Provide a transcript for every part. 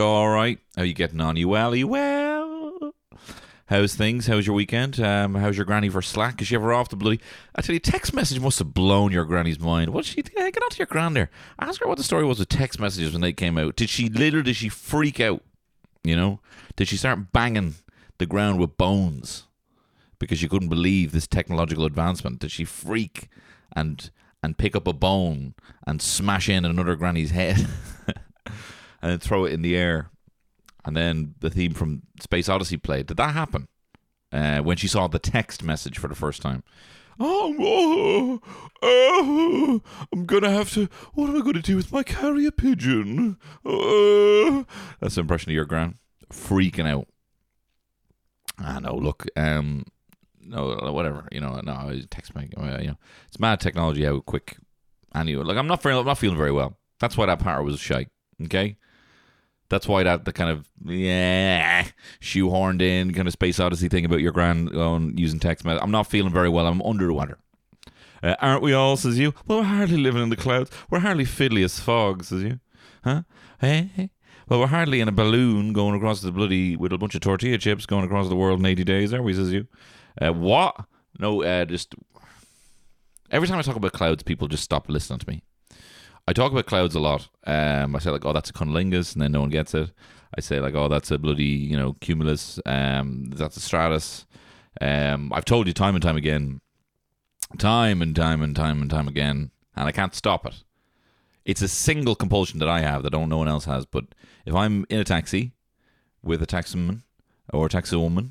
All right. How are you getting on? You well? You well? How's things? How's your weekend? How's your granny for slack? Is she ever off the bloody... I tell you, text message must have blown your granny's mind. What did she think? Get on to your gran there. Ask her what the story was with text messages when they came out. Did she freak out? You know? Did she start banging the ground with bones because she couldn't believe this technological advancement? Did she freak and pick up a bone and smash in another granny's head and then throw it in the air? And then the theme from Space Odyssey played. Did that happen when she saw the text message for the first time? Oh, I'm going to have to... What am I going to do with my carrier pigeon? That's the impression of your gran. Freaking out. I know, look... no, whatever, you know. No, text me. You know, it's mad technology how quick. Anyway, like I'm not feeling very well. That's why that part was shy. Okay, that's why that the kind of shoehorned in kind of Space Odyssey thing about your grand using text message. I'm not feeling very well. I'm under the weather. Aren't we all? Says you. Well, we're hardly living in the clouds. We're hardly fiddly as fog. Says you. Huh? Hey. Well, we're hardly in a balloon going across the bloody with a bunch of tortilla chips going across the world in 80 days. Are we? Says you. What? No, just... Every time I talk about clouds, people just stop listening to me. I talk about clouds a lot. I say, like, oh, that's a cunnilingus, and then no one gets it. I say, like, oh, that's a bloody, you know, cumulus. That's a stratus. I've told you time and time again, and I can't stop it. It's a single compulsion that I have that no one else has, but if I'm in a taxi with a taximan or a taxiwoman,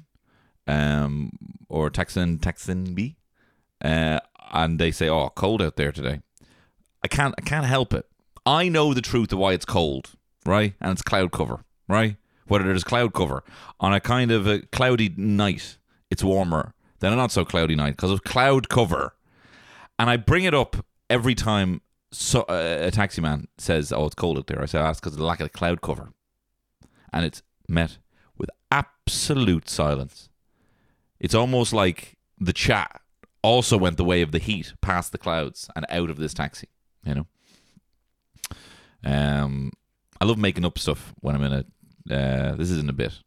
or taxin B, and they say, "Oh, cold out there today." I can't help it. I know the truth of why it's cold, right? And it's cloud cover, right? Whether there's cloud cover on a kind of a cloudy night, it's warmer than a not so cloudy night because of cloud cover. And I bring it up every time. So a taxi man says, "Oh, it's cold out there." I say, "That's because of the lack of the cloud cover," and it's met with absolute silence. It's almost like the chat also went the way of the heat past the clouds and out of this taxi, you know. I love making up stuff when I'm in a... this isn't a bit.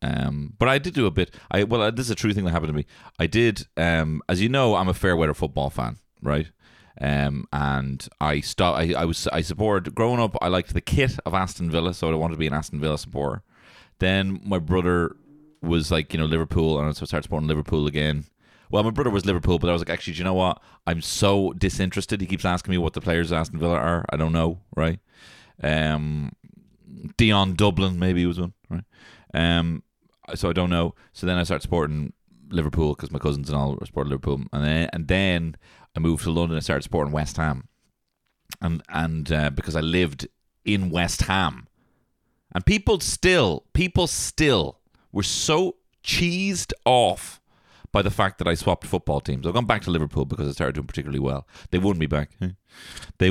But I did do a bit. This is a true thing that happened to me. I did, as you know, I'm a fair weather football fan, right? And I supported... Growing up, I liked the kit of Aston Villa, so I wanted to be an Aston Villa supporter. Then my brother... was like, you know, Liverpool, and so I started supporting Liverpool again. Well, my brother was Liverpool, but I was like, actually, do you know what? I'm so disinterested. He keeps asking me what the players of Aston Villa are. I don't know, right? Dion Dublin, maybe, was one, right? So I don't know. So then I started supporting Liverpool because my cousins and all supported Liverpool. And then I moved to London and started supporting West Ham. And because I lived in West Ham. And people still... We're so cheesed off by the fact that I swapped football teams. I've gone back to Liverpool because I started doing particularly well. They won me back. They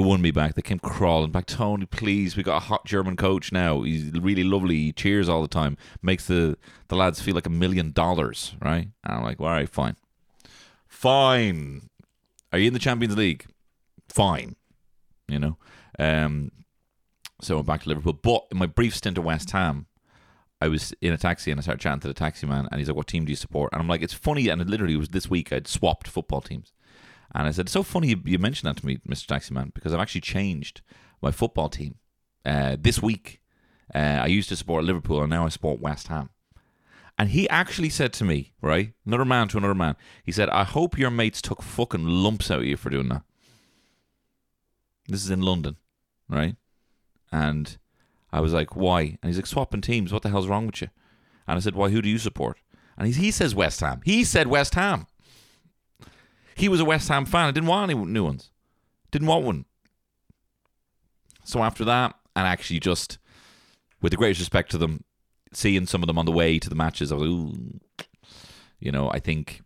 came crawling back. Tony, please, we got a hot German coach now. He's really lovely. He cheers all the time. Makes the lads feel like $1 million, right? And I'm like, well, all right, fine. Are you in the Champions League? Fine. You know? So I went back to Liverpool. But in my brief stint at West Ham, I was in a taxi and I started chatting to the taxi man and he's like, what team do you support? And I'm like, it's funny. And it literally was this week I'd swapped football teams. And I said, it's so funny you mentioned that to me, Mr. Taxi Man, because I've actually changed my football team this week. I used to support Liverpool and now I support West Ham. And he actually said to me, right, another man to another man, he said, I hope your mates took fucking lumps out of you for doing that. This is in London, right? And... I was like, why? And he's like, swapping teams. What the hell's wrong with you? And I said, why? Who do you support? And he says West Ham. He said West Ham. He was a West Ham fan. I didn't want any new ones. Didn't want one. So after that, and actually just, with the greatest respect to them, seeing some of them on the way to the matches, I was like, ooh. You know, I think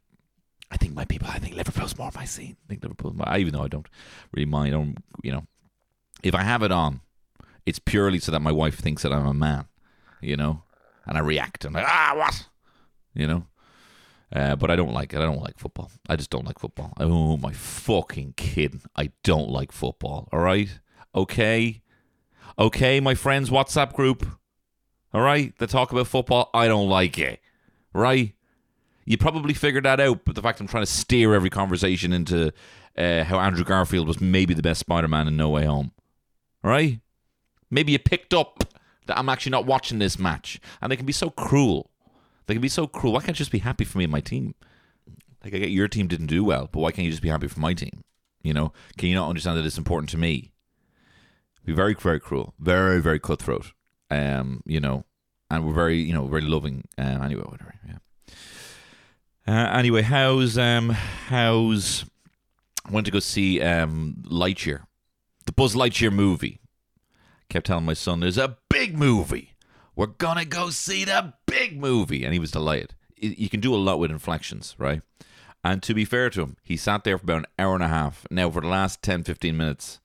my people, I think Liverpool's more my scene. I think Liverpool's more, even though I don't really mind. I don't, you know, if I have it on, it's purely so that my wife thinks that I'm a man, you know, and I react. I'm like, what? You know, but I don't like it. I don't like football. I just don't like football. Oh, my fucking kidding. I don't like football. All right. Okay. My friends' WhatsApp group. All right? They talk about football. I don't like it. Right? You probably figured that out, but the fact I'm trying to steer every conversation into how Andrew Garfield was maybe the best Spider-Man in No Way Home. All right? Maybe you picked up that I'm actually not watching this match. And they can be so cruel. They can be so cruel. Why can't you just be happy for me and my team? Like, I get your team didn't do well, but why can't you just be happy for my team? You know? Can you not understand that it's important to me? Be very, very cruel. Very, very cutthroat. You know? And we're very, you know, very loving. Anyway, whatever. Yeah. Anyway, how's I went to go see Lightyear, the Buzz Lightyear movie. Kept telling my son, "There's a big movie. We're gonna go see the big movie," and he was delighted. You can do a lot with inflections, right? And to be fair to him, he sat there for about an hour and a half. Now, for the last 10-15 minutes,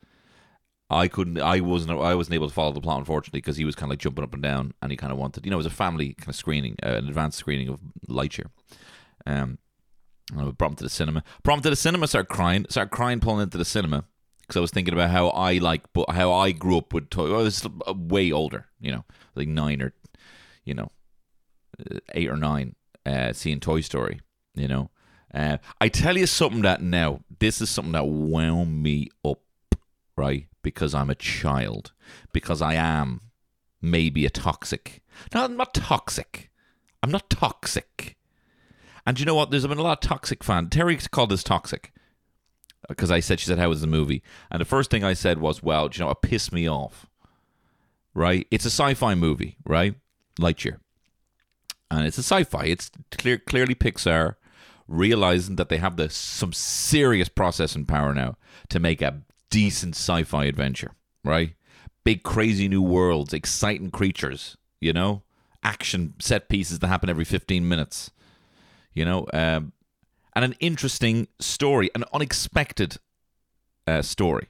I wasn't able to follow the plot, unfortunately, because he was kind of like jumping up and down, and he kind of wanted, you know, it was a family kind of screening, an advanced screening of Lightyear. I brought him to the cinema. Started crying, pulling into the cinema because I was thinking about how I grew up with toys. I was way older, you know, like 8 or 9, seeing Toy Story. You know, I tell you something that now, this is something that wound me up, right? Because I'm a child, because I am maybe a toxic. No, I'm not toxic. And you know what? There's been a lot of toxic fans. Terry called this toxic because she said, "How was the movie?" And the first thing I said was, "Well, do you know, it pissed me off." Right? It's a sci-fi movie, right? Lightyear, and it's a sci-fi. It's clearly Pixar realizing that they have some serious processing power now to make a decent sci-fi adventure, right? Big, crazy new worlds, exciting creatures, you know, action set pieces that happen every 15 minutes. You know, and an interesting story, an unexpected story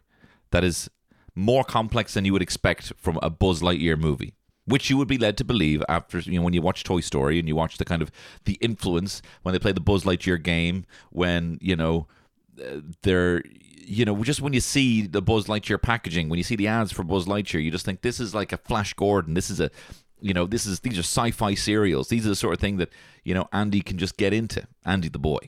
that is more complex than you would expect from a Buzz Lightyear movie, which you would be led to believe after, you know, when you watch Toy Story and you watch the kind of the influence when they play the Buzz Lightyear game, when, you know, they're, you know, just when you see the Buzz Lightyear packaging, when you see the ads for Buzz Lightyear, you just think this is like a Flash Gordon. This is a... You know, these are sci-fi serials. These are the sort of thing that, you know, Andy can just get into. Andy the boy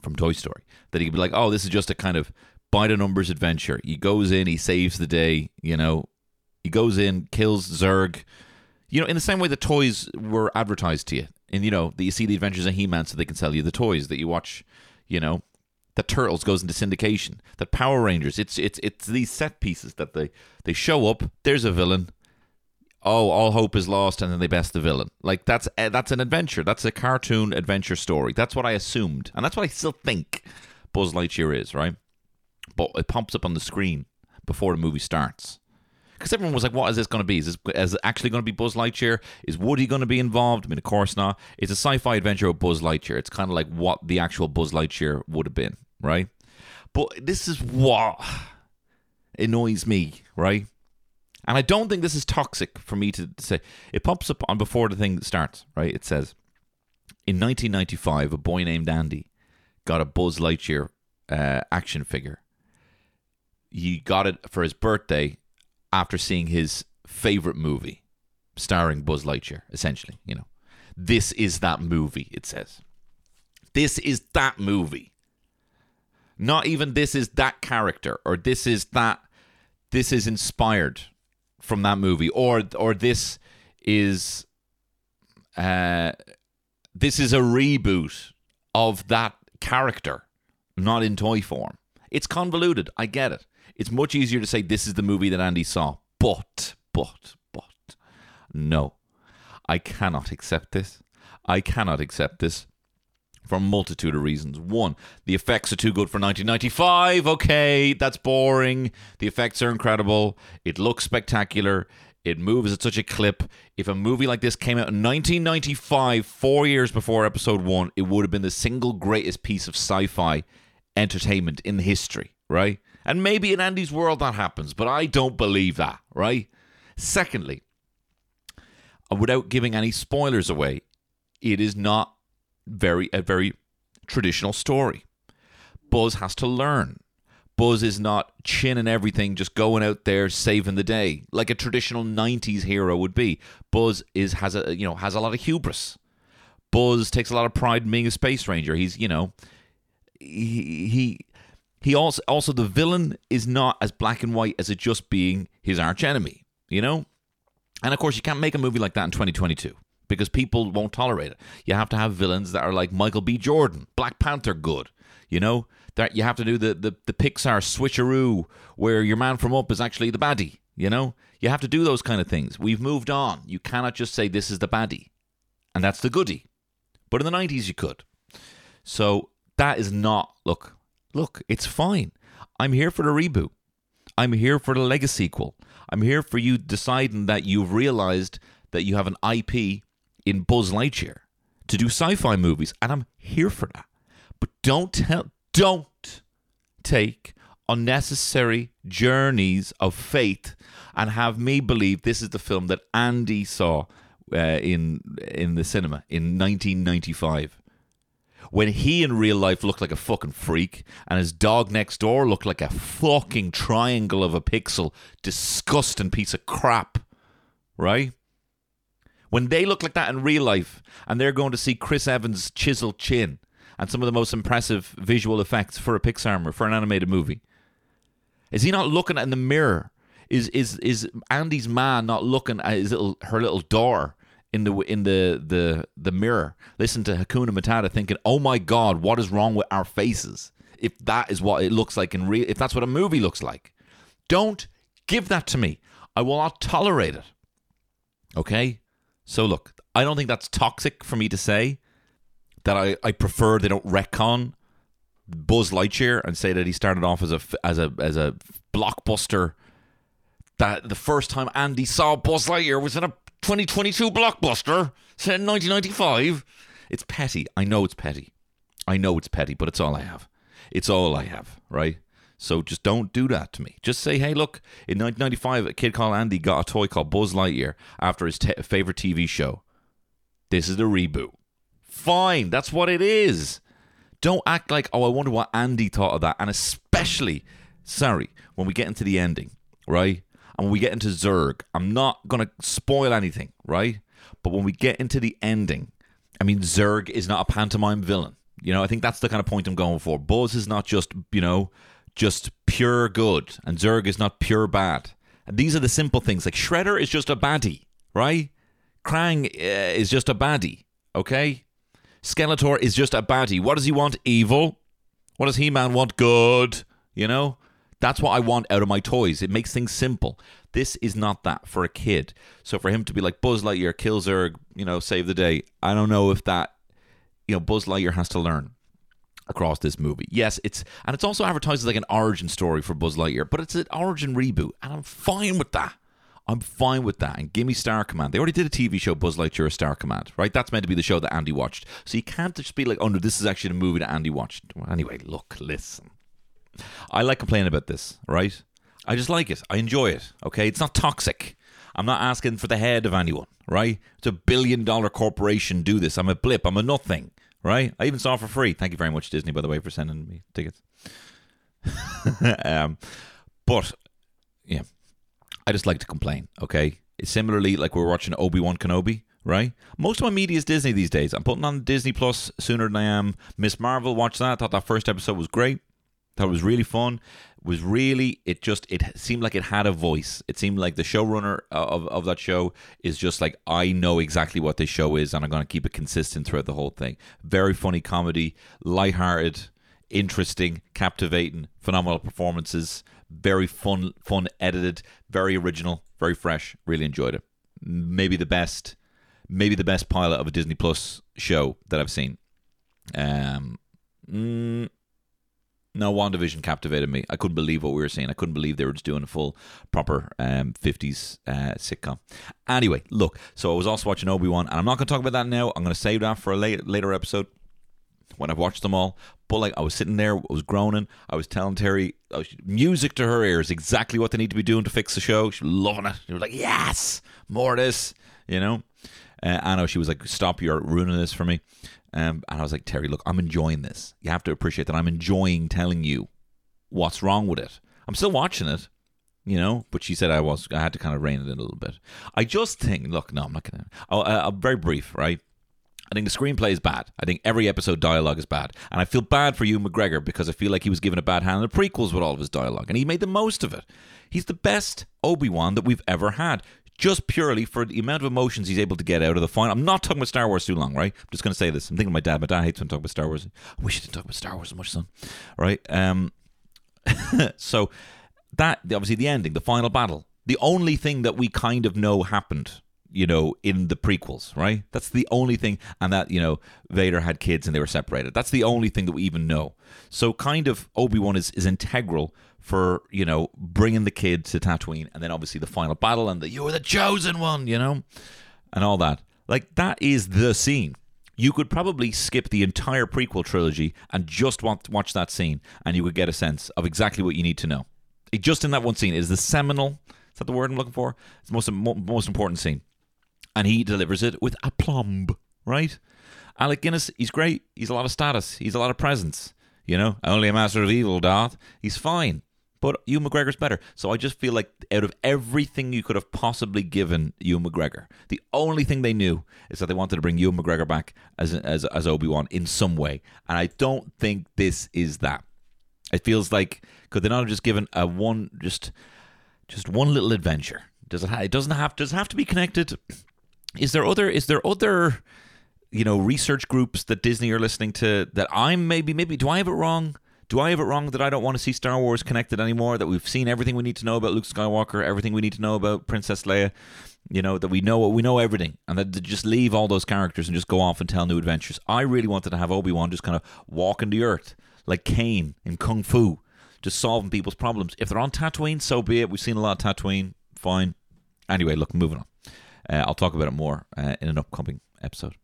from Toy Story. That he could be like, oh, this is just a kind of by-the-numbers adventure. He goes in, he saves the day, you know. He goes in, kills Zerg. You know, in the same way the toys were advertised to you. And, you know, that you see the adventures of He-Man so they can sell you the toys that you watch, you know. That Turtles goes into syndication. That Power Rangers, it's these set pieces that they show up, there's a villain. Oh, all hope is lost, and then they best the villain. Like, that's an adventure. That's a cartoon adventure story. That's what I assumed, and that's what I still think Buzz Lightyear is, right? But it pops up on the screen before the movie starts. Because everyone was like, what is this going to be? Is it actually going to be Buzz Lightyear? Is Woody going to be involved? I mean, of course not. It's a sci-fi adventure with Buzz Lightyear. It's kind of like what the actual Buzz Lightyear would have been, right? But this is what annoys me, right? And I don't think this is toxic for me to say. It pops up on before the thing starts, right? It says, in 1995, a boy named Andy got a Buzz Lightyear action figure. He got it for his birthday after seeing his favorite movie, starring Buzz Lightyear, essentially, you know. This is that movie, it says. This is that movie. Not even this is that character, or this is that, this is inspired from that movie, or this is a reboot of that character, not in toy form. It's convoluted. I get it. It's much easier to say this is the movie that Andy saw. But no, I cannot accept this. I cannot accept this for a multitude of reasons. One, the effects are too good for 1995. Okay, that's boring. The effects are incredible. It looks spectacular. It moves at such a clip. If a movie like this came out in 1995, 4 years before episode 1, it would have been the single greatest piece of sci-fi entertainment in history, right? And maybe in Andy's world that happens, but I don't believe that, right? Secondly, without giving any spoilers away, it is not a very traditional story. Buzz has to learn. Buzz is not chin and everything, just going out there saving the day like a traditional 90s hero would be. Buzz has a lot of hubris. Buzz takes a lot of pride in being a space ranger. He also the villain is not as black and white as it just being his arch enemy, you know? And of course, you can't make a movie like that in 2022 because people won't tolerate it. You have to have villains that are like Michael B. Jordan, Black Panther good, you know? That you have to do the Pixar switcheroo where your man from Up is actually the baddie, you know? You have to do those kind of things. We've moved on. You cannot just say this is the baddie and that's the goodie. But in the 90s, you could. So that is not... Look, it's fine. I'm here for the reboot. I'm here for the legacy sequel. I'm here for you deciding that you've realized that you have an IP in Buzz Lightyear to do sci-fi movies, and I'm here for that. But don't take unnecessary journeys of faith and have me believe this is the film that Andy saw in the cinema in 1995. When he in real life looked like a fucking freak and his dog next door looked like a fucking triangle of a pixel, disgusting piece of crap, right? When they look like that in real life and they're going to see Chris Evans' chiseled chin and some of the most impressive visual effects for a Pixar or for an animated movie, is he not looking in the mirror? Is Andy's man not looking at her little door in the mirror, listen to Hakuna Matata, thinking, oh my God, what is wrong with our faces? If that is what it looks like in real, if that's what a movie looks like, don't give that to me. I will not tolerate it. Okay? So look, I don't think that's toxic for me to say that I prefer they don't retcon Buzz Lightyear and say that he started off as a blockbuster, that the first time Andy saw Buzz Lightyear was in a 2022 blockbuster set in 1995. It's petty. I know it's petty, but it's all I have. Right? So just don't do that to me. Just say, hey, look, in 1995, a kid called Andy got a toy called Buzz Lightyear after his favorite TV show. This is the reboot. Fine. That's what it is. Don't act like, oh, I wonder what Andy thought of that. And especially, sorry, when we get into the ending, right? And when we get into Zerg, I'm not going to spoil anything, right? But when we get into the ending, I mean, Zerg is not a pantomime villain. You know, I think that's the kind of point I'm going for. Buzz is not just pure good, and Zerg is not pure bad. And these are the simple things. Like, Shredder is just a baddie, right? Krang is just a baddie, okay? Skeletor is just a baddie. What does he want? Evil. What does He-Man want? Good, you know? That's what I want out of my toys. It makes things simple. This is not that for a kid. So for him to be like, Buzz Lightyear, kill Zurg, save the day, I don't know if that, Buzz Lightyear has to learn across this movie. Yes, it's also advertised as like an origin story for Buzz Lightyear, but it's an origin reboot, and I'm fine with that. And give me Star Command. They already did a TV show, Buzz Lightyear, Star Command, right? That's meant to be the show that Andy watched. So you can't just be like, oh no, this is actually the movie that Andy watched. Well, anyway, listen. I like complaining about this, right? I just like it. I enjoy it, okay? It's not toxic. I'm not asking for the head of anyone, right? It's a billion-dollar corporation. Do this. I'm a blip. I'm a nothing, right? I even saw it for free. Thank you very much, Disney, by the way, for sending me tickets. But, yeah, I just like to complain, okay? It's similarly like we're watching Obi-Wan Kenobi, right? Most of my media is Disney these days. I'm putting on Disney Plus sooner than I am. Miss Marvel, watch that. I thought that first episode was great. That was really fun. It seemed like it had a voice. It seemed like the showrunner of that show is just like, I know exactly what this show is, and I'm going to keep it consistent throughout the whole thing. Very funny comedy, lighthearted, interesting, captivating, phenomenal performances. Very fun edited, very original, very fresh. Really enjoyed it. Maybe the best pilot of a Disney Plus show that I've seen. No, WandaVision captivated me. I couldn't believe what we were seeing. I couldn't believe they were just doing a full, proper 50s sitcom. Anyway, look, so I was also watching Obi-Wan, and I'm not going to talk about that now. I'm going to save that for a later episode when I've watched them all. But like, I was sitting there, I was groaning. I was telling Terry, music to her ears, exactly what they need to be doing to fix the show. She was loving it. She was like, yes, more of this, I know she was like, stop, you're ruining this for me. And I was like, Terry, look, I'm enjoying this. You have to appreciate that I'm enjoying telling you what's wrong with it? I'm still watching it, you know, but she said I had to kind of rein it in a little bit. I just think, look, no, I'm not going to. I'm very brief, right? I think the screenplay is bad. I think every episode dialogue is bad. And I feel bad for Ewan McGregor because I feel like he was given a bad hand in the prequels with all of his dialogue. And he made the most of it. He's the best Obi-Wan that we've ever had. Just purely for the amount of emotions he's able to get out of the final. I'm not talking about Star Wars too long, right? I'm just going to say this. I'm thinking of my dad. My dad hates when I talk about Star Wars. I wish I didn't talk about Star Wars as much, son. Right? So that, obviously, the ending, the final battle. The only thing that we kind of know happened, you know, in the prequels, right? That's the only thing. And that, you know, Vader had kids and they were separated. That's the only thing that we even know. So kind of Obi-Wan is integral for, you know, bringing the kid to Tatooine and then obviously the final battle and the, you were the chosen one, you know, and all that. Like, that is the scene. You could probably skip the entire prequel trilogy and just watch that scene and you would get a sense of exactly what you need to know. It, just in that one scene, is the seminal, is that the word I'm looking for? It's the most important scene. And he delivers it with aplomb, right? Alec Guinness, he's great. He's a lot of status. He's a lot of presence. You know, only a master of evil, Darth. He's fine. But Ewan McGregor's better. So I just feel like out of everything you could have possibly given Ewan McGregor, the only thing they knew is that they wanted to bring Ewan McGregor back as Obi-Wan in some way. And I don't think this is that. It feels like, could they not have just given one little adventure? Does it have to be connected? Is there other, you know, research groups that Disney are listening to that I'm maybe do I have it wrong? Do I have it wrong that I don't want to see Star Wars connected anymore? That we've seen everything we need to know about Luke Skywalker, everything we need to know about Princess Leia, you know, that we know everything, and that just leave all those characters and just go off and tell new adventures. I really wanted to have Obi-Wan just kind of walking the earth like Kane in Kung Fu, just solving people's problems. If they're on Tatooine, so be it. We've seen a lot of Tatooine. Fine. Anyway, look, moving on. I'll talk about it more in an upcoming episode.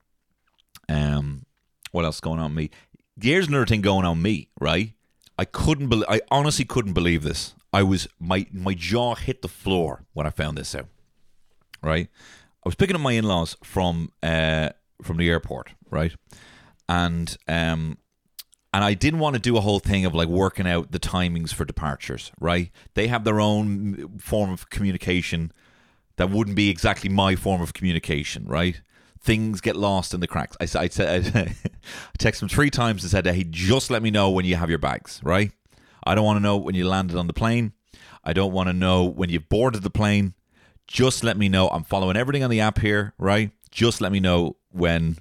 What else is going on with me? Here's another thing going on with me, right? I honestly couldn't believe this. My jaw hit the floor when I found this out, right? I was picking up my in-laws from the airport, right? And I didn't want to do a whole thing of like working out the timings for departures, right? They have their own form of communication. That wouldn't be exactly my form of communication, right? Things get lost in the cracks. I texted him 3 times and said, hey, just let me know when you have your bags, right? I don't want to know when you landed on the plane. I don't want to know when you've boarded the plane. Just let me know. I'm following everything on the app here, right? Just let me know when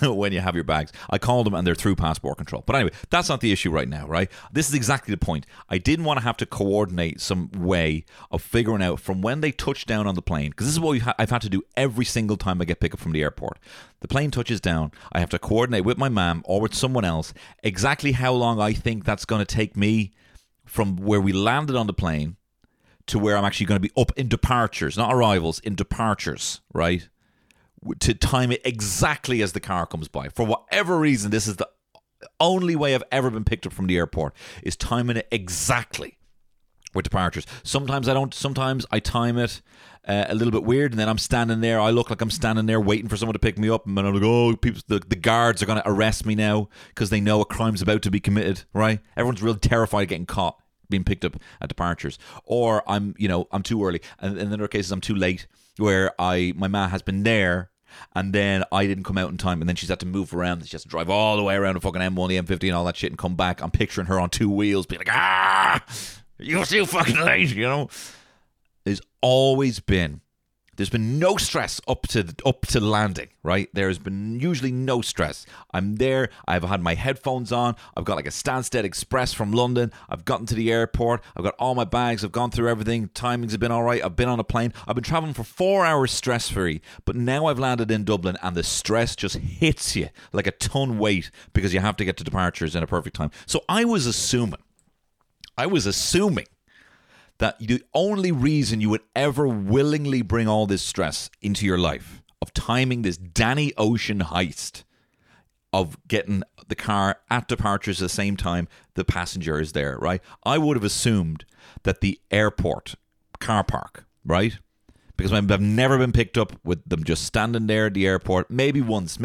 when you have your bags. I called them and they're through passport control. But anyway, that's not the issue right now, right? This is exactly the point. I didn't want to have to coordinate some way of figuring out from when they touch down on the plane, because this is what I've had to do every single time I get picked up from the airport. The plane touches down. I have to coordinate with my mom or with someone else exactly how long I think that's going to take me from where we landed on the plane to where I'm actually going to be up in departures, not arrivals, in departures, right? To time it exactly as the car comes by. For whatever reason, this is the only way I've ever been picked up from the airport, is timing it exactly with departures. Sometimes I don't. Sometimes I time it a little bit weird, and then I'm standing there. I look like I'm standing there waiting for someone to pick me up, and I'm like, oh, people, the guards are going to arrest me now because they know a crime's about to be committed, right? Everyone's real terrified of getting caught, being picked up at departures. Or I'm too early. And in other cases, I'm too late, where my ma has been there, and then I didn't come out in time, and then she's had to move around. She has to drive all the way around the fucking M1, the M50, and all that shit, and come back. I'm picturing her on 2 wheels, being like, you're so fucking late, you know? There's been no stress up to landing, right? There has been usually no stress. I'm there. I've had my headphones on. I've got like a Stansted Express from London. I've gotten to the airport. I've got all my bags. I've gone through everything. Timings have been all right. I've been on a plane. I've been traveling for 4 hours stress-free. But now I've landed in Dublin and the stress just hits you like a ton weight because you have to get to departures in a perfect time. So I was assuming that the only reason you would ever willingly bring all this stress into your life of timing this Danny Ocean heist of getting the car at departures at the same time the passenger is there, right? I would have assumed that the airport car park, right, because I've never been picked up with them just standing there at the airport. Maybe once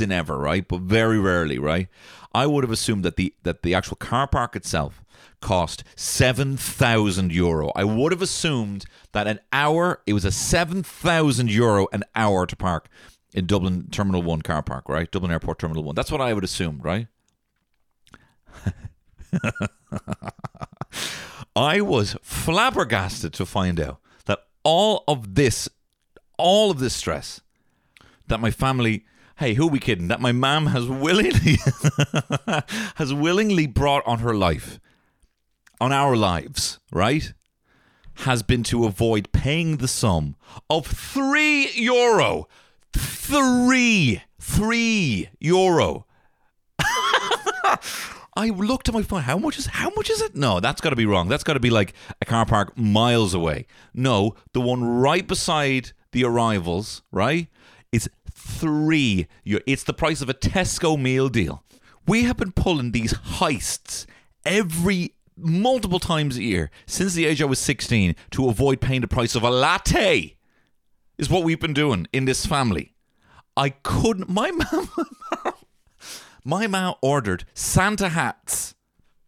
in ever, right? But very rarely, right? I would have assumed that the actual car park itself cost €7,000. I would have assumed that an hour, it was a €7,000 an hour to park in Dublin Terminal 1 car park, right? Dublin Airport Terminal 1. That's what I would assume, right? I was flabbergasted to find out that all of this stress that my family, hey, who are we kidding? That my mom has willingly brought on her life, on our lives, right? Has been to avoid paying the sum of €3. €3. I looked at my phone. How much is it? No, that's got to be wrong. That's got to be like a car park miles away. No, the one right beside the arrivals, right? It's €3. It's the price of a Tesco meal deal. We have been pulling these heists multiple times a year since the age I was 16 to avoid paying the price of a latte is what we've been doing in this family. I couldn't. My mom ordered Santa hats,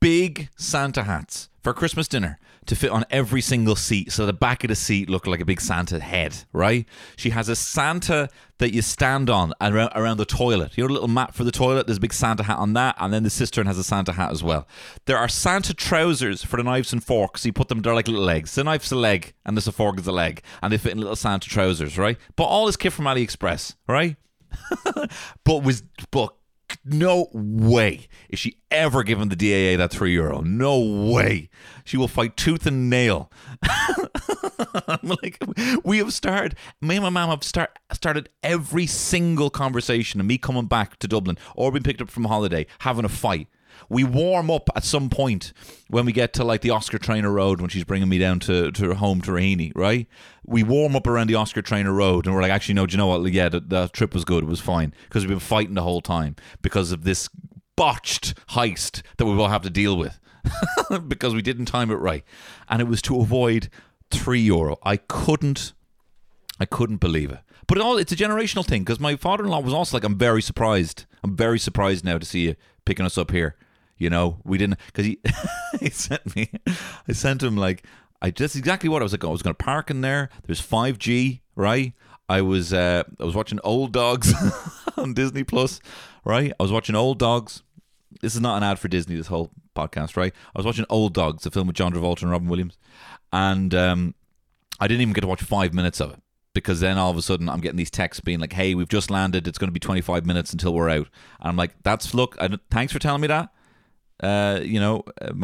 big Santa hats, for Christmas dinner to fit on every single seat, so the back of the seat looked like a big Santa head, right? She has a Santa that you stand on around the toilet. You know, a little mat for the toilet, there's a big Santa hat on that, and then the cistern has a Santa hat as well. There are Santa trousers for the knives and forks. You put them, they're like little legs. The knife's a leg, and the fork is a leg, and they fit in little Santa trousers, right? But all this kit from AliExpress, right? But no way is she ever given the DAA that €3. No way. She will fight tooth and nail. I'm like, me and my mom have started every single conversation of me coming back to Dublin or being picked up from holiday, having a fight. We warm up at some point when we get to like the Oscar Traynor Road when she's bringing me down to home to Raheeny, right? We warm up around the Oscar Traynor Road and we're like, actually, no, do you know what? Yeah, the trip was good. It was fine because we've been fighting the whole time because of this botched heist that we will have to deal with because we didn't time it right. And it was to avoid €3. I couldn't believe it. But it's a generational thing because my father-in-law was also like, I'm very surprised now to see you picking us up here. You know, we didn't, because he I sent him like, I just exactly what I was like, I was going to park in there. There's 5G, right? I was watching Old Dogs on Disney Plus, right? I was watching Old Dogs. This is not an ad for Disney, this whole podcast, right? I was watching Old Dogs, the film with John Travolta and Robin Williams, and I didn't even get to watch 5 minutes of it because then all of a sudden I'm getting these texts being like, hey, we've just landed. It's going to be 25 minutes until we're out. And I'm like, thanks for telling me that. My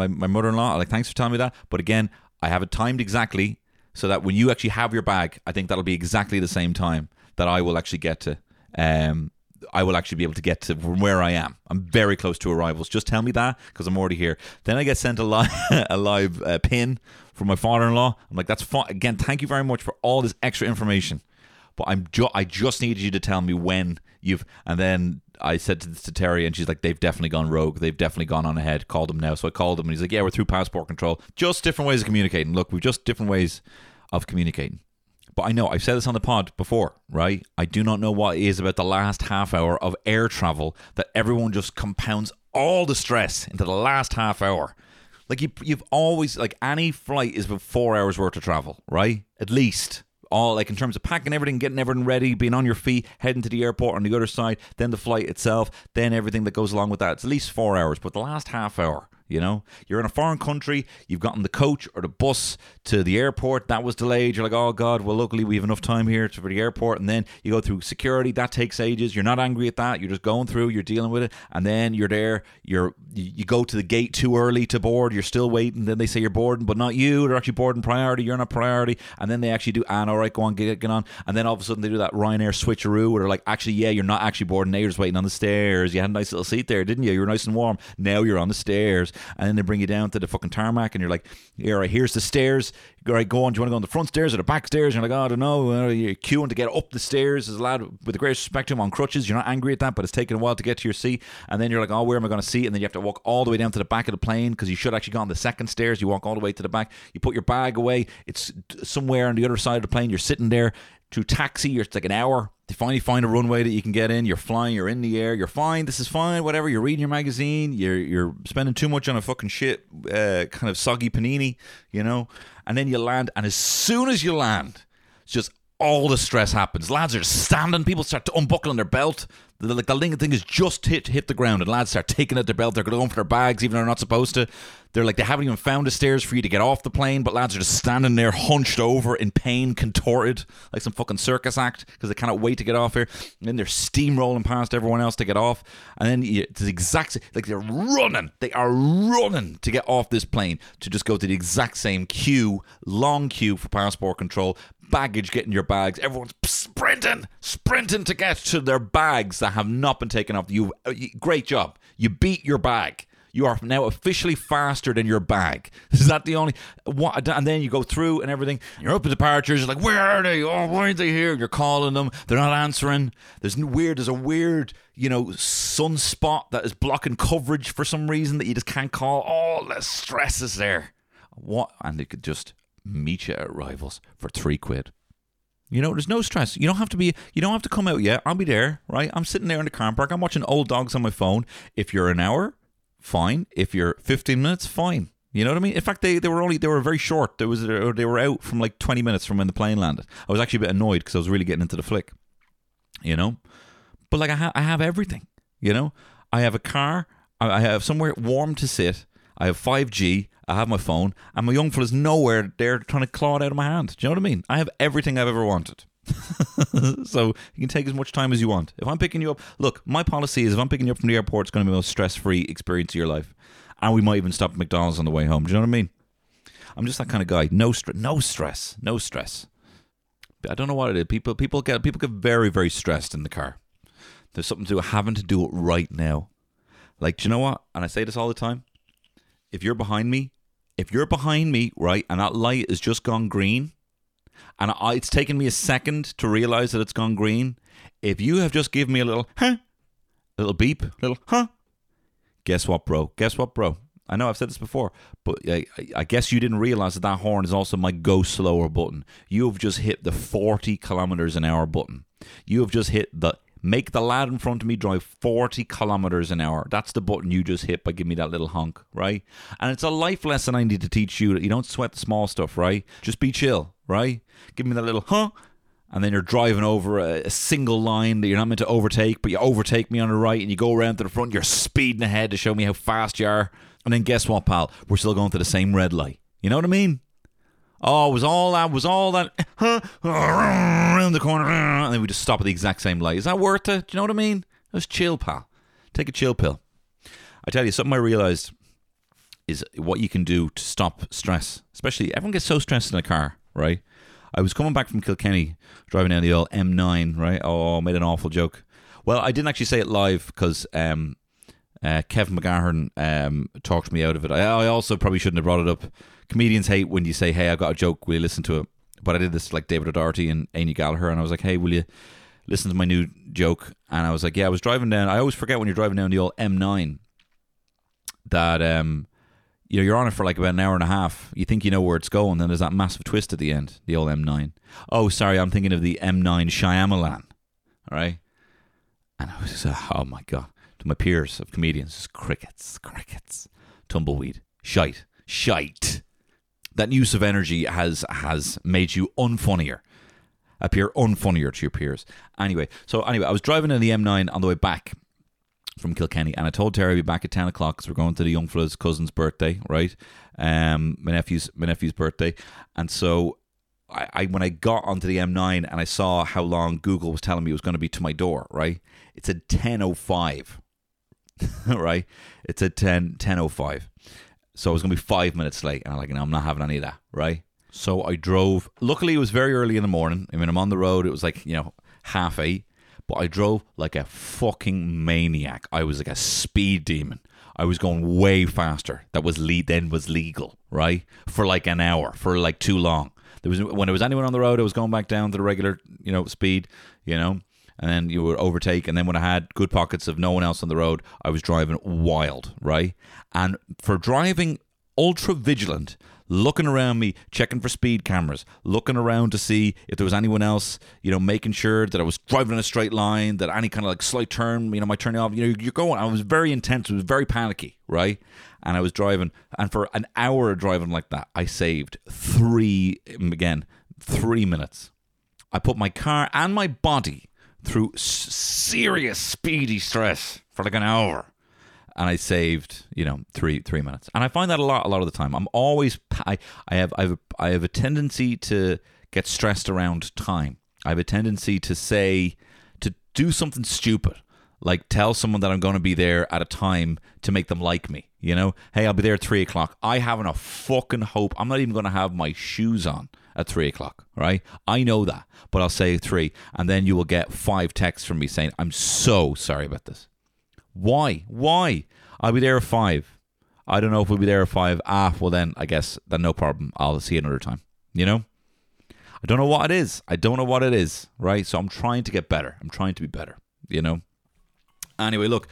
mother-in-law, like, thanks for telling me that. But again, I have it timed exactly so that when you actually have your bag, I think that'll be exactly the same time that I will actually get to, I will actually be able to get to from where I am. I'm very close to arrivals. Just tell me that because I'm already here. Then I get sent a live pin from my father-in-law. I'm like, that's fine. Again, thank you very much for all this extra information. But I just needed you to tell me when you've... And then I said to Terry, and she's like, they've definitely gone rogue. They've definitely gone on ahead. Call them now. So I called him, and he's like, yeah, we're through passport control. Just different ways of communicating. Look, we've just different ways of communicating. But I know, I've said this on the pod before, right? I do not know what it is about the last half hour of air travel that everyone just compounds all the stress into the last half hour. Like, you've always, like, any flight is about 4 hours worth of travel, right? At least. All, like, in terms of packing everything, getting everything ready, being on your feet, heading to the airport on the other side, then the flight itself, then everything that goes along with that. It's at least 4 hours, but the last half hour, you know, you're in a foreign country, you've gotten the coach or the bus to the airport, that was delayed, you're like, oh God, well, luckily we have enough time here for the airport, and then you go through security, that takes ages, you're not angry at that, you're just going through, you're dealing with it, and then you're there, you go to the gate too early to board, you're still waiting, then they say you're boarding, but not you, they're actually boarding priority, you're not priority, and then they actually do, all right, go on, get on, and then all of a sudden they do that Ryanair switcheroo, where they're like, actually, yeah, you're not actually boarding, now you're just waiting on the stairs, you had a nice little seat there, didn't you? You were nice and warm, now you're on the stairs. and then they bring you down to the fucking tarmac, and you're like, all right, here's the stairs. All right, go on. Do you want to go on the front stairs or the back stairs? And you're like, oh, I don't know. You're queuing to get up the stairs. There's a lad with the greatest respect to him on crutches. You're not angry at that, but it's taking a while to get to your seat. And then you're like, oh, where am I going to see? And then you have to walk all the way down to the back of the plane because you should actually go on the second stairs. You walk all the way to the back. You put your bag away. It's somewhere on the other side of the plane. You're sitting there. To taxi, it's like an hour. You finally find a runway that you can get in. You're flying. You're in the air. You're fine. This is fine. Whatever. You're reading your magazine. You're spending too much on a fucking shit kind of soggy panini, you know. And then you land. And as soon as you land, it's just all the stress happens. Lads are standing. People start unbuckling their belt. Like the thing is just hit the ground, and lads start taking out their belt. They're going for their bags, even though they're not supposed to. They're like, they haven't even found the stairs for you to get off the plane, but lads are just standing there hunched over in pain, contorted, like some fucking circus act, because they cannot wait to get off here. And then they're steamrolling past everyone else to get off. And then it's the exact same, like they're running. They are running to get off this plane to just go to the exact same queue, long queue for passport control, baggage, getting your bags. Everyone's sprinting to get to their bags that have not been taken off. You, great job. You beat your bag. You are now officially faster than your bag. Is that the only... What? And then you go through and everything. You're up at departures. You're like, where are they? Oh, why aren't they here? You're calling them. They're not answering. There's a weird... you know, sunspot that is blocking coverage for some reason that you just can't call. All the stress is there. What? And they could just meet you at Rivals for £3. You know, there's no stress. You don't have to come out yet. I'll be there, right? I'm sitting there in the car park. I'm watching Old Dogs on my phone. If you're an hour, fine. If you're 15 minutes, fine. You know what I mean? In fact, they were very short. They were out from like 20 minutes from when the plane landed. I was actually a bit annoyed because I was really getting into the flick. You know, but like I have everything. You know, I have a car. I have somewhere warm to sit. I have 5G. I have my phone, and my young fella's nowhere there trying to claw it out of my hand. Do you know what I mean? I have everything I've ever wanted. So you can take as much time as you want. If I'm picking you up, look, my policy is if I'm picking you up from the airport, it's going to be the most stress-free experience of your life. And we might even stop at McDonald's on the way home. Do you know what I mean? I'm just that kind of guy. No stress. I don't know what it is. People get very, very stressed in the car. There's something to having to do it right now. Like, do you know what? And I say this all the time. If you're behind me, right, and that light has just gone green, and it's taken me a second to realize that it's gone green, if you have just given me a little, huh, little beep, little, huh, guess what, bro? I know I've said this before, but I guess you didn't realize that horn is also my go slower button. You have just hit the 40 kilometers an hour button. You have just hit the make the lad in front of me drive 40 kilometers an hour. That's the button you just hit by giving me that little honk, right? And it's a life lesson I need to teach you that you don't sweat the small stuff, right? Just be chill, right? Give me that little, huh? And then you're driving over a single line that you're not meant to overtake, but you overtake me on the right and you go around to the front. You're speeding ahead to show me how fast you are. And then guess what, pal? We're still going to the same red light. You know what I mean? Oh, was all that, huh? Around the corner, and then we just stop at the exact same light. Is that worth it? Do you know what I mean? Just chill, pal. Take a chill pill. I tell you, something I realized is what you can do to stop stress. Especially, everyone gets so stressed in a car, right? I was coming back from Kilkenny, driving down the old M9, right? Oh, made an awful joke. Well, I didn't actually say it live because Kevin McGahern talked me out of it. I also probably shouldn't have brought it up. Comedians hate when you say, hey, I've got a joke, will you listen to it? But I did this like David O'Doherty and Amy Gallagher, and I was like, hey, will you listen to my new joke? And I was like, yeah, I was driving down. I always forget when you're driving down the old M9 that you know, you're on it for like about an hour and a half. You think you know where it's going, then there's that massive twist at the end, the old M9. Oh, sorry, I'm thinking of the M9 Shyamalan, all right? And I was just, oh, my God. To my peers of comedians, just crickets, tumbleweed, shite. That use of energy has made you appear unfunnier to your peers. Anyway, I was driving in the M9 on the way back from Kilkenny, and I told Terry I'd be back at 10 o'clock because we're going to the young fella's cousin's birthday, right? My nephew's birthday. And so I when I got onto the M9 and I saw how long Google was telling me it was going to be to my door, right? It said 10:05, right? It said 10:05. So I was going to be 5 minutes late. And I'm like, no, I'm not having any of that, right? So I drove. Luckily, it was very early in the morning. I mean, I'm on the road. It was like, you know, 8:30. But I drove like a fucking maniac. I was like a speed demon. I was going way faster. That was then was legal, right? For like an hour, for like too long. There was when it was anyone on the road, I was going back down to the regular, speed, and then you would overtake. And then when I had good pockets of no one else on the road, I was driving wild, right? And for driving ultra vigilant, looking around me, checking for speed cameras, looking around to see if there was anyone else, making sure that I was driving in a straight line, that any kind of like slight turn, my turning off, you're going. I was very intense. It was very panicky, right? And I was driving. And for an hour of driving like that, I saved 3 minutes. I put my car and my body through serious speedy stress for like an hour. And I saved, 3 minutes. And I find that a lot of the time. I'm always, I have a tendency to get stressed around time. I have a tendency to do something stupid, like tell someone that I'm going to be there at a time to make them like me. Hey, I'll be there at 3 o'clock. I haven't a fucking hope. I'm not even going to have my shoes on at 3 o'clock, right? I know that, but I'll say 3, and then you will get 5 texts from me saying, "I'm so sorry about this." Why? I'll be there at 5. I don't know if we'll be there at 5. Well then, I guess, then no problem. I'll see you another time, I don't know what it is. Right? So I'm trying to get better. I'm trying to be better, Anyway, look,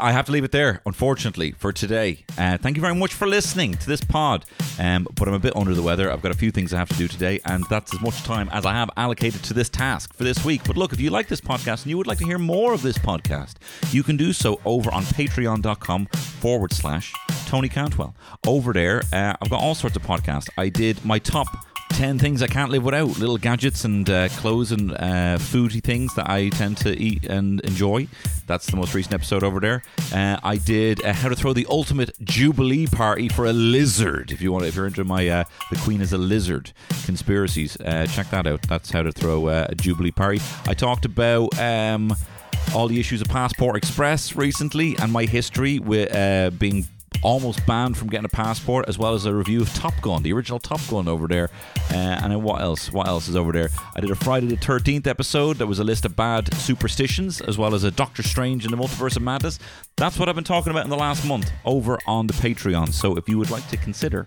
I have to leave it there, unfortunately, for today. Thank you very much for listening to this pod. But I'm a bit under the weather. I've got a few things I have to do today, and that's as much time as I have allocated to this task for this week. But look, if you like this podcast and you would like to hear more of this podcast, you can do so over on patreon.com/Tony Cantwell. Over there, I've got all sorts of podcasts. I did my top 10 things I can't live without, little gadgets and clothes and foodie things that I tend to eat and enjoy. That's the most recent episode over there. I did how to throw the ultimate jubilee party for a lizard. If you're into my the Queen is a Lizard conspiracies, check that out. That's how to throw a jubilee party. I talked about all the issues of Passport Express recently and my history with being almost banned from getting a passport, as well as a review of Top Gun, the original Top Gun over there. And then what else is over there? I did a Friday the 13th episode. There was a list of bad superstitions, as well as a Doctor Strange in the Multiverse of Madness. That's what I've been talking about in the last month over on the Patreon. So if you would like to consider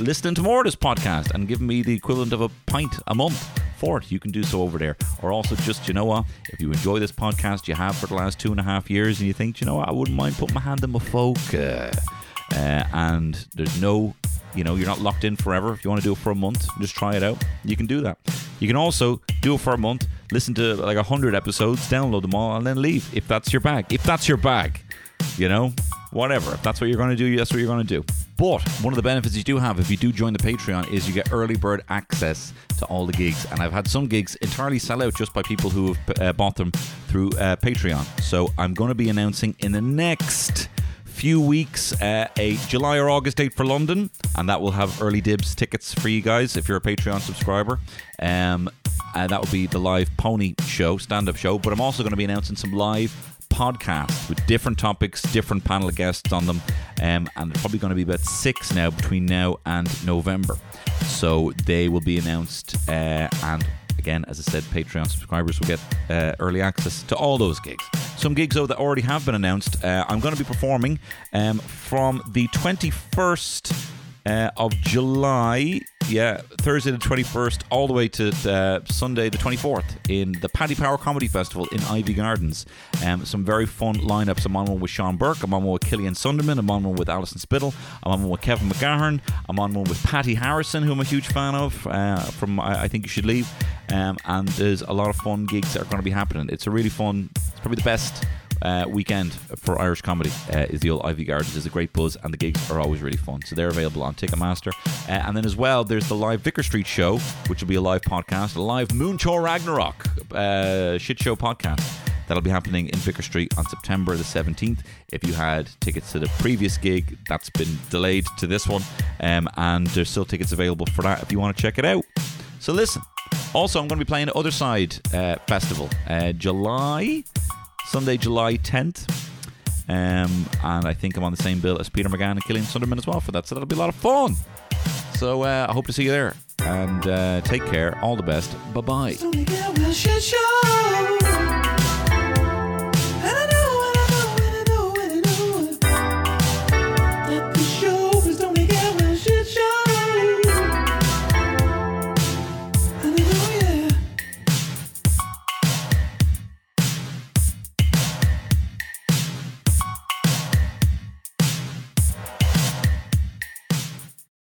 listening to more of this podcast and giving me the equivalent of a pint a month for it, you can do so over there. Or also, just, if you enjoy this podcast you have for the last 2.5 years and you think, I wouldn't mind putting my hand in my folk. And there's no, you're not locked in forever. If you want to do it for a month, just try it out. You can do that. You can also do it for a month, listen to like 100 episodes, download them all, and then leave if that's your bag. Whatever. If that's what you're going to do, that's what you're going to do. But one of the benefits you do have if you do join the Patreon is you get early bird access to all the gigs. And I've had some gigs entirely sell out just by people who have bought them through Patreon. So I'm going to be announcing in the next few weeks a July or August date for London, and that will have early dibs tickets for you guys if you're a Patreon subscriber. And that will be the live pony show, stand-up show. But I'm also going to be announcing some live podcasts with different topics, different panel of guests on them, and there's probably going to be about 6 now between now and November. So they will be announced, and again, as I said, Patreon subscribers will get early access to all those gigs. Some gigs, though, that already have been announced. I'm going to be performing from the 21st of July, Thursday the 21st, all the way to Sunday the 24th in the Paddy Power Comedy Festival in Ivy Gardens. Some very fun lineups. I'm on one with Sean Burke, I'm on one with Killian Sunderman, I'm on one with Alison Spittle, I'm on one with Kevin McGahern, I'm on one with Patty Harrison, who I'm a huge fan of, from I Think You Should Leave. And there's a lot of fun gigs that are going to be happening. It's a really fun, it's probably the best weekend for Irish comedy is the old Ivy Gardens. There's a great buzz and the gigs are always really fun, so they're available on Ticketmaster, and then as well there's the live Vicar Street show, which will be a live podcast, a live Moonchor Ragnarok shit show podcast that'll be happening in Vicar Street on September the 17th. If you had tickets to the previous gig, that's been delayed to this one, and there's still tickets available for that if you want to check it out. So listen, also I'm going to be playing the Other Side Festival Sunday, July 10th. And I think I'm on the same bill as Peter McGann and Killian Sunderman as well for that. So that'll be a lot of fun. So I hope to see you there. And take care. All the best. Bye-bye.